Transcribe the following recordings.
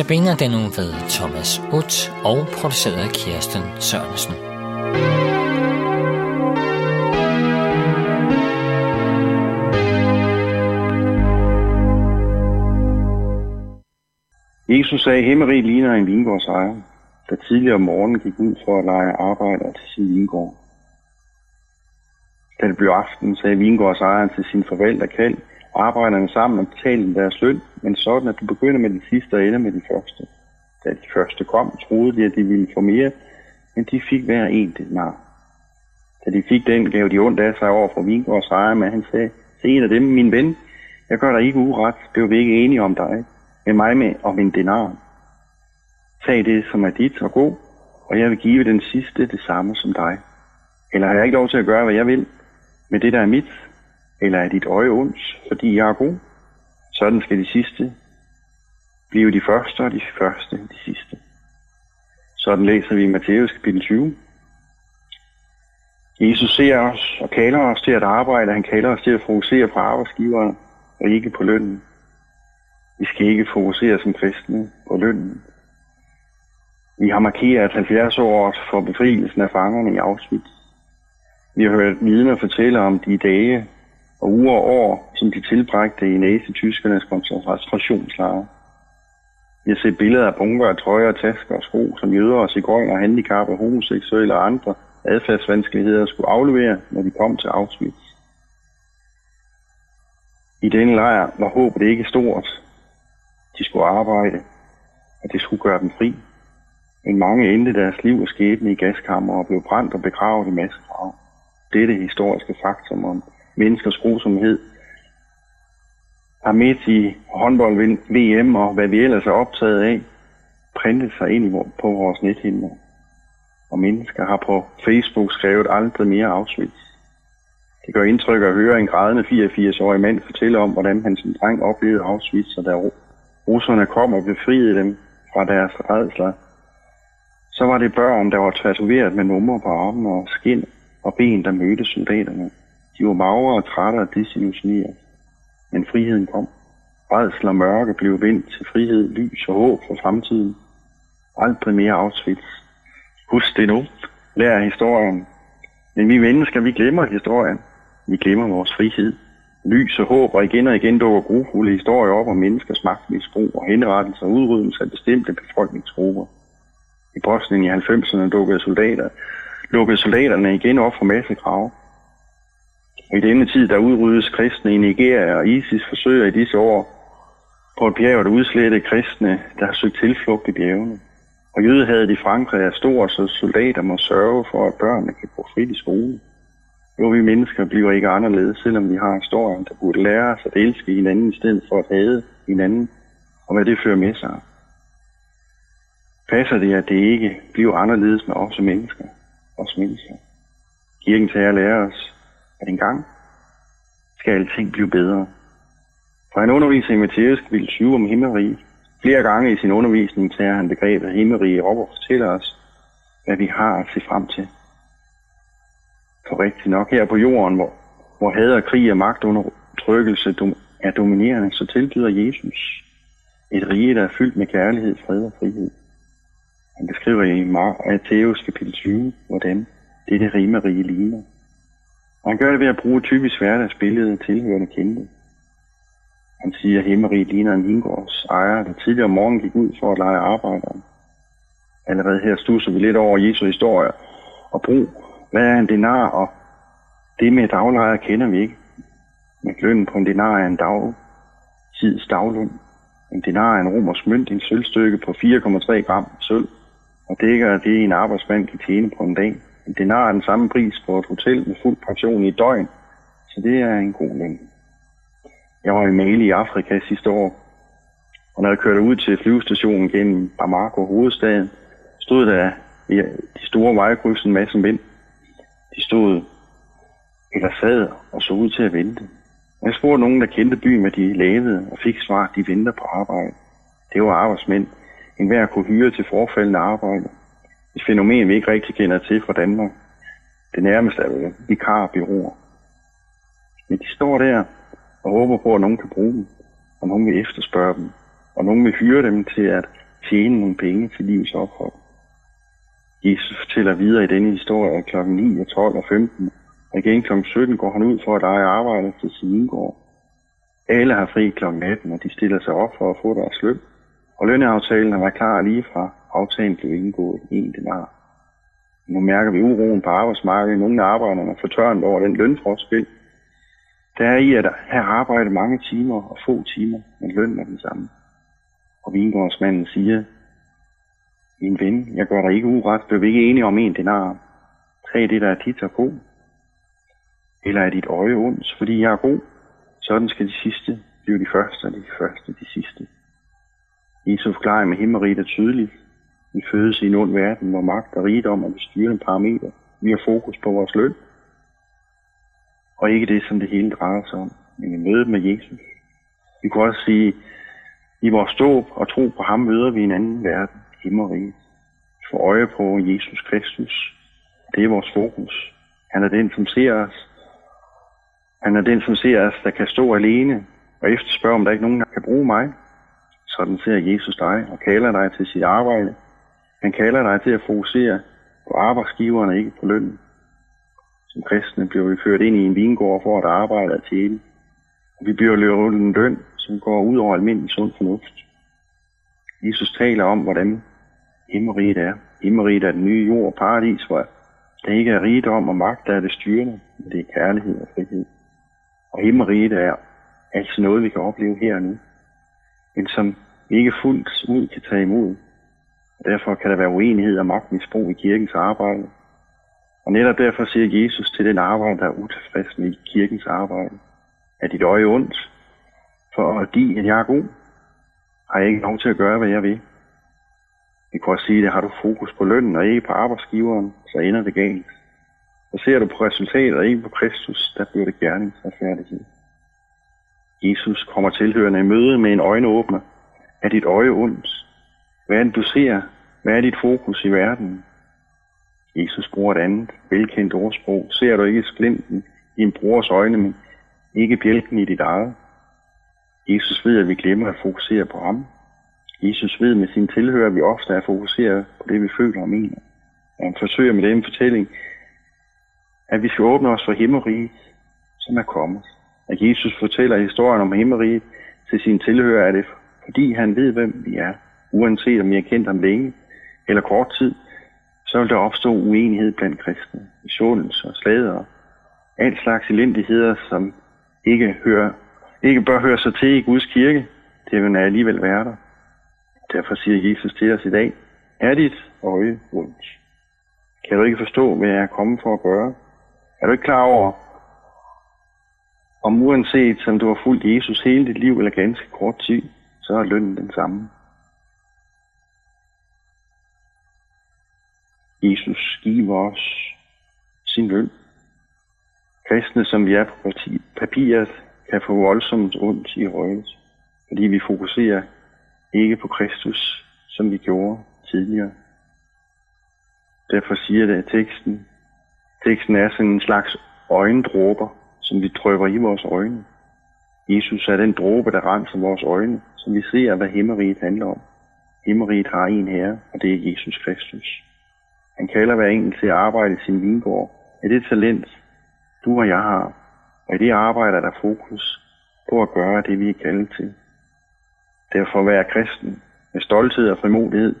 Notabene den uge ved Thomas Ott og produceret af Kirsten Sørensen. Jesus sagde, Himmeriget ligner en vingårdsejer, der tidligere om morgenen gik ud for at lege arbejder til sin vingård. Da det blev aften, sagde vingårdsejeren til sin forvalterkald, arbejderne sammen og betalte deres løn, men sådan at du begynder med de sidste og ender med de første. Da de første kom, troede de, at de ville få mere, men de fik hver en denar. Da de fik den, gav de ondt af sig over for vingårdsejeren, men han sagde til en af dem, min ven, jeg gør dig ikke uret, blev vi ikke enige om dig, men mig med om en denar. Tag det, som er dit og god, og jeg vil give den sidste det samme som dig. Eller har jeg ikke lov til at gøre, hvad jeg vil med det, der er mit? Eller er dit øje ondt, fordi jeg er god? Sådan skal de sidste blive de første, og de første de sidste. Sådan læser vi i Matthæus kapitel 20. Jesus ser os og kalder os til at arbejde. Han kalder os til at fokusere på arbejdsgiveren og ikke på lønnen. Vi skal ikke fokusere som kristne på lønnen. Vi har markeret 70-året for befrielsen af fangerne i Auschwitz. Vi har hørt vidner fortælle om de dage og uger og år, som de tilbragte i nazi-tyskernes koncentrationslejre. Vi har set billeder af bunker, trøjer, tasker og sko, som jøder og sigøjner, handicappede, homoseksuelle og andre adfærdsvanskeligheder skulle aflevere, når de kom til Auschwitz. I denne lejr var håbet ikke stort. De skulle arbejde, og det skulle gøre dem fri. Men mange endte deres liv og skæbne i gaskammer og blev brændt og begravet i massegrave. Dette historiske faktum om menneskers grusomhed har midt i håndbold, VM og hvad vi ellers er optaget af, printet sig ind på vores nethinder. Og mennesker har på Facebook skrevet aldrig mere Auschwitz. Det gør indtryk at høre en grædende 84-årig mand fortælle om, hvordan han som dreng oplevede Auschwitz, og da russerne kom og befriede dem fra deres rædsler, så var det børn, der var tatoveret med numre på armen og skin og ben, der mødte soldaterne. De var magre og trætte og desillusionerede. Men friheden kom. Rædsel og mørke blev vendt til frihed, lys og håb for fremtiden. Aldrig mere Auschwitz. Husk det nu. Lær af historien. Men vi mennesker, vi glemmer historien. Vi glemmer vores frihed. Lys og håb, og igen dukker grufulde historier op om menneskers magtmisbrug og henrettelser og udryddelse af bestemte befolkningsgrupper. I Bosnien i 90'erne lukkede soldaterne igen op for massegrave. Og i denne tid, der udryddes kristne i Nigeria, og ISIS forsøger i disse år på et bjerg, der udslette kristne, der har søgt tilflugt i bjergene. Og jødehadet i Frankrig er stor, så soldater må sørge for, at børnene kan gå frit i skole. Jo, vi mennesker bliver ikke anderledes, selvom vi har historien, der burde lære os at elske hinanden, i stedet for at hade hinanden, og hvad det fører med sig. Passer det, at det ikke bliver anderledes med os mennesker? Kirkens herre lærer os, at engang skal alting blive bedre. For han underviser i Matthæus kapitel 20 om himmelriget. Flere gange i sin undervisning tager han begrebet himmelriget op og fortæller os, hvad vi har at se frem til. For rigtigt nok her på jorden, hvor had og krig og magtundertrykkelse er dominerende, så tilbyder Jesus et rige, der er fyldt med kærlighed, fred og frihed. Han beskriver i Matthæus kapitel 20, hvordan dette himmelrige ligner. Og han gør det ved at bruge et typisk hverdagsbillede tilhørende kendte. Han siger, at himmelriget ligner en vingårdsejer, der tidligere om morgenen gik ud for at lege arbejdere. Allerede her stusser vi lidt over Jesu historie og brug. Hvad er en denar? Og det med daglejer kender vi ikke. Men lønnen på en denar er en dagtids dagløn. En denar er en romersk mønt, en sølvstykke på 4,3 gram sølv, og dækker det, en arbejdsmand kan tjene på en dag. En denar er den samme pris på et hotel med fuld pension i et døgn, så det er en god løn. Jeg var i Mali i Afrika sidste år, og når jeg kørte ud til flyvestationen gennem Bamako, hovedstaden, stod der i de store vejkryds en masse mænd. De stod eller sad og så ud til at vente. Jeg spurgte nogen, der kendte byen, hvad de lavede, og fik svar, at de venter på arbejde. Det var arbejdsmænd. Enhver kunne hyre til forfaldende arbejde. Et fænomen, vi ikke rigtig kender til fra Danmark. Det nærmeste er vikarbyråer. Men de står der og håber på, at nogen kan bruge dem, og nogen vil efterspørge dem, og nogen vil hyre dem til at tjene nogle penge til livs ophold. Jesus fortæller videre i denne historie, at klokken 9, 12 og 15, og igen klokken 17 går han ud for at eje arbejde til sin indgård. Alle har fri klokken 18, og de stiller sig op for at få deres løn, og lønaftalen var klar lige fra aftalen blev indgået 1 denar. Nu mærker vi uroen på arbejdsmarkedet. Nogle af arbejderne er fortørnet over den lønforskel. Der er i, at her arbejder mange timer og få timer, men løn er den samme. Og vingårdsmanden siger, min ven, jeg gør dig ikke uret, blev vi ikke enige om 1 denar. Tag det, der er dit og god. Eller er dit øje ondt, fordi jeg er god? Sådan skal de sidste blive de første, og de første de sidste. Jesus forklarer med himmeriget er tydeligt. Vi fødes i en ond verden, hvor magt og rigdom er de styrende parametre. Vi har fokus på vores løn. Og ikke det, som det hele drejer sig om, men i mødet med Jesus. Vi kunne også sige, i vores dåb og tro på ham møder vi en anden verden, himmeriget. Vi får øje på Jesus Kristus. Det er vores fokus. Han er den, som ser os. Han er den, som ser os, der kan stå alene og efterspørge, om der ikke er nogen, der kan bruge mig. Sådan ser Jesus dig og kalder dig til sit arbejde. Han kalder dig til at fokusere på arbejdsgiverne, ikke på lønnen. Som kristne bliver vi ført ind i en vingård for at arbejde og tjene. Og vi bliver løbet en løn, som går ud over almindelig sund fornuft. Jesus taler om, hvordan himmeriget er. Himmeriget er den nye jord og paradis, hvor der ikke er rigdom og magt, der er det styrende, men det er kærlighed og frihed. Og himmeriget er altså noget, vi kan opleve her og nu, men som vi ikke fuldt ud kan tage imod. Og derfor kan der være uenighed og magtmisbrug i kirkens arbejde. Og netop derfor siger Jesus til den arbejder, der er utilfreds med kirkens arbejde, er dit øje ondt, for at de, at jeg er god, har jeg ikke lov til at gøre, hvad jeg vil. Vi kan også sige, at har du fokus på lønnen og ikke på arbejdsgiveren, så ender det galt. Så ser du på resultatet og ikke på Kristus, der bliver det gerningsretfærdighed. Jesus kommer tilhørende i møde med en øjenåbner. Er dit øje ondt? Hvad er det, du ser? Hvad er dit fokus i verden? Jesus bruger et andet, velkendt ordsprog. Ser du ikke sklinten i en brors øjne, men ikke bjælken i dit eget? Jesus ved, at vi glemmer at fokusere på ham. Jesus ved med sine tilhører, at vi ofte er fokuseret på det, vi føler og mener. Og han forsøger med denne fortælling, at vi skal åbne os for himmeriget, som er kommet. At Jesus fortæller historien om himmeriget til sine tilhører, er det, fordi han ved, hvem vi er. Uanset om vi har kendt ham længe eller kort tid, så vil der opstå uenighed blandt kristne, misundelse og sladder, alt slags elendigheder, som ikke bør høre sig til i Guds kirke. Det vil alligevel være der. Derfor siger Jesus til os i dag, er dit øje ondt? Kan du ikke forstå, hvad jeg er kommet for at gøre? Er du ikke klar over, om uanset som du har fulgt Jesus hele dit liv eller ganske kort tid, så er lønnen den samme. Jesus giver os sin løn. Kristne, som vi er på papiret, kan få voldsomt ondt i øjet, fordi vi fokuserer ikke på Kristus, som vi gjorde tidligere. Derfor siger det, at teksten er sådan en slags øjendråber, som vi drypper i vores øjne. Jesus er den dråbe, der renser vores øjne, så vi ser, hvad himmeriget handler om. Himmeriget har en herre, og det er Jesus Kristus. Han kalder hver enkelt til at arbejde i sin vingård. Er det talent, du og jeg har, og i det arbejder der fokus på at gøre det, vi er kaldet til. Derfor være kristen med stolthed og frimodighed,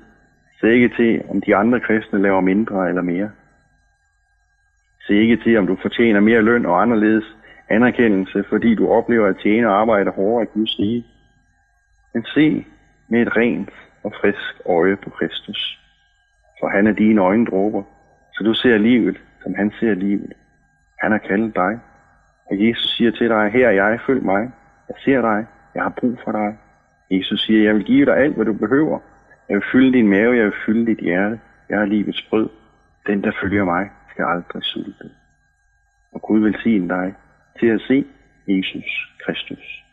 se ikke til, om de andre kristne laver mindre eller mere. Se ikke til, om du fortjener mere løn og anderledes anerkendelse, fordi du oplever at tjene og arbejde hårdere i Guds rige. Men se med et rent og frisk øje på Kristus. For han er dine øjendråber, så du ser livet, som han ser livet. Han har kaldet dig, og Jesus siger til dig, her er jeg, følg mig. Jeg ser dig, jeg har brug for dig. Jesus siger, jeg vil give dig alt, hvad du behøver. Jeg vil fylde din mave, jeg vil fylde dit hjerte. Jeg er livets brød. Den, der følger mig, skal aldrig sulte. Og Gud velsigne dig til at se Jesus Kristus.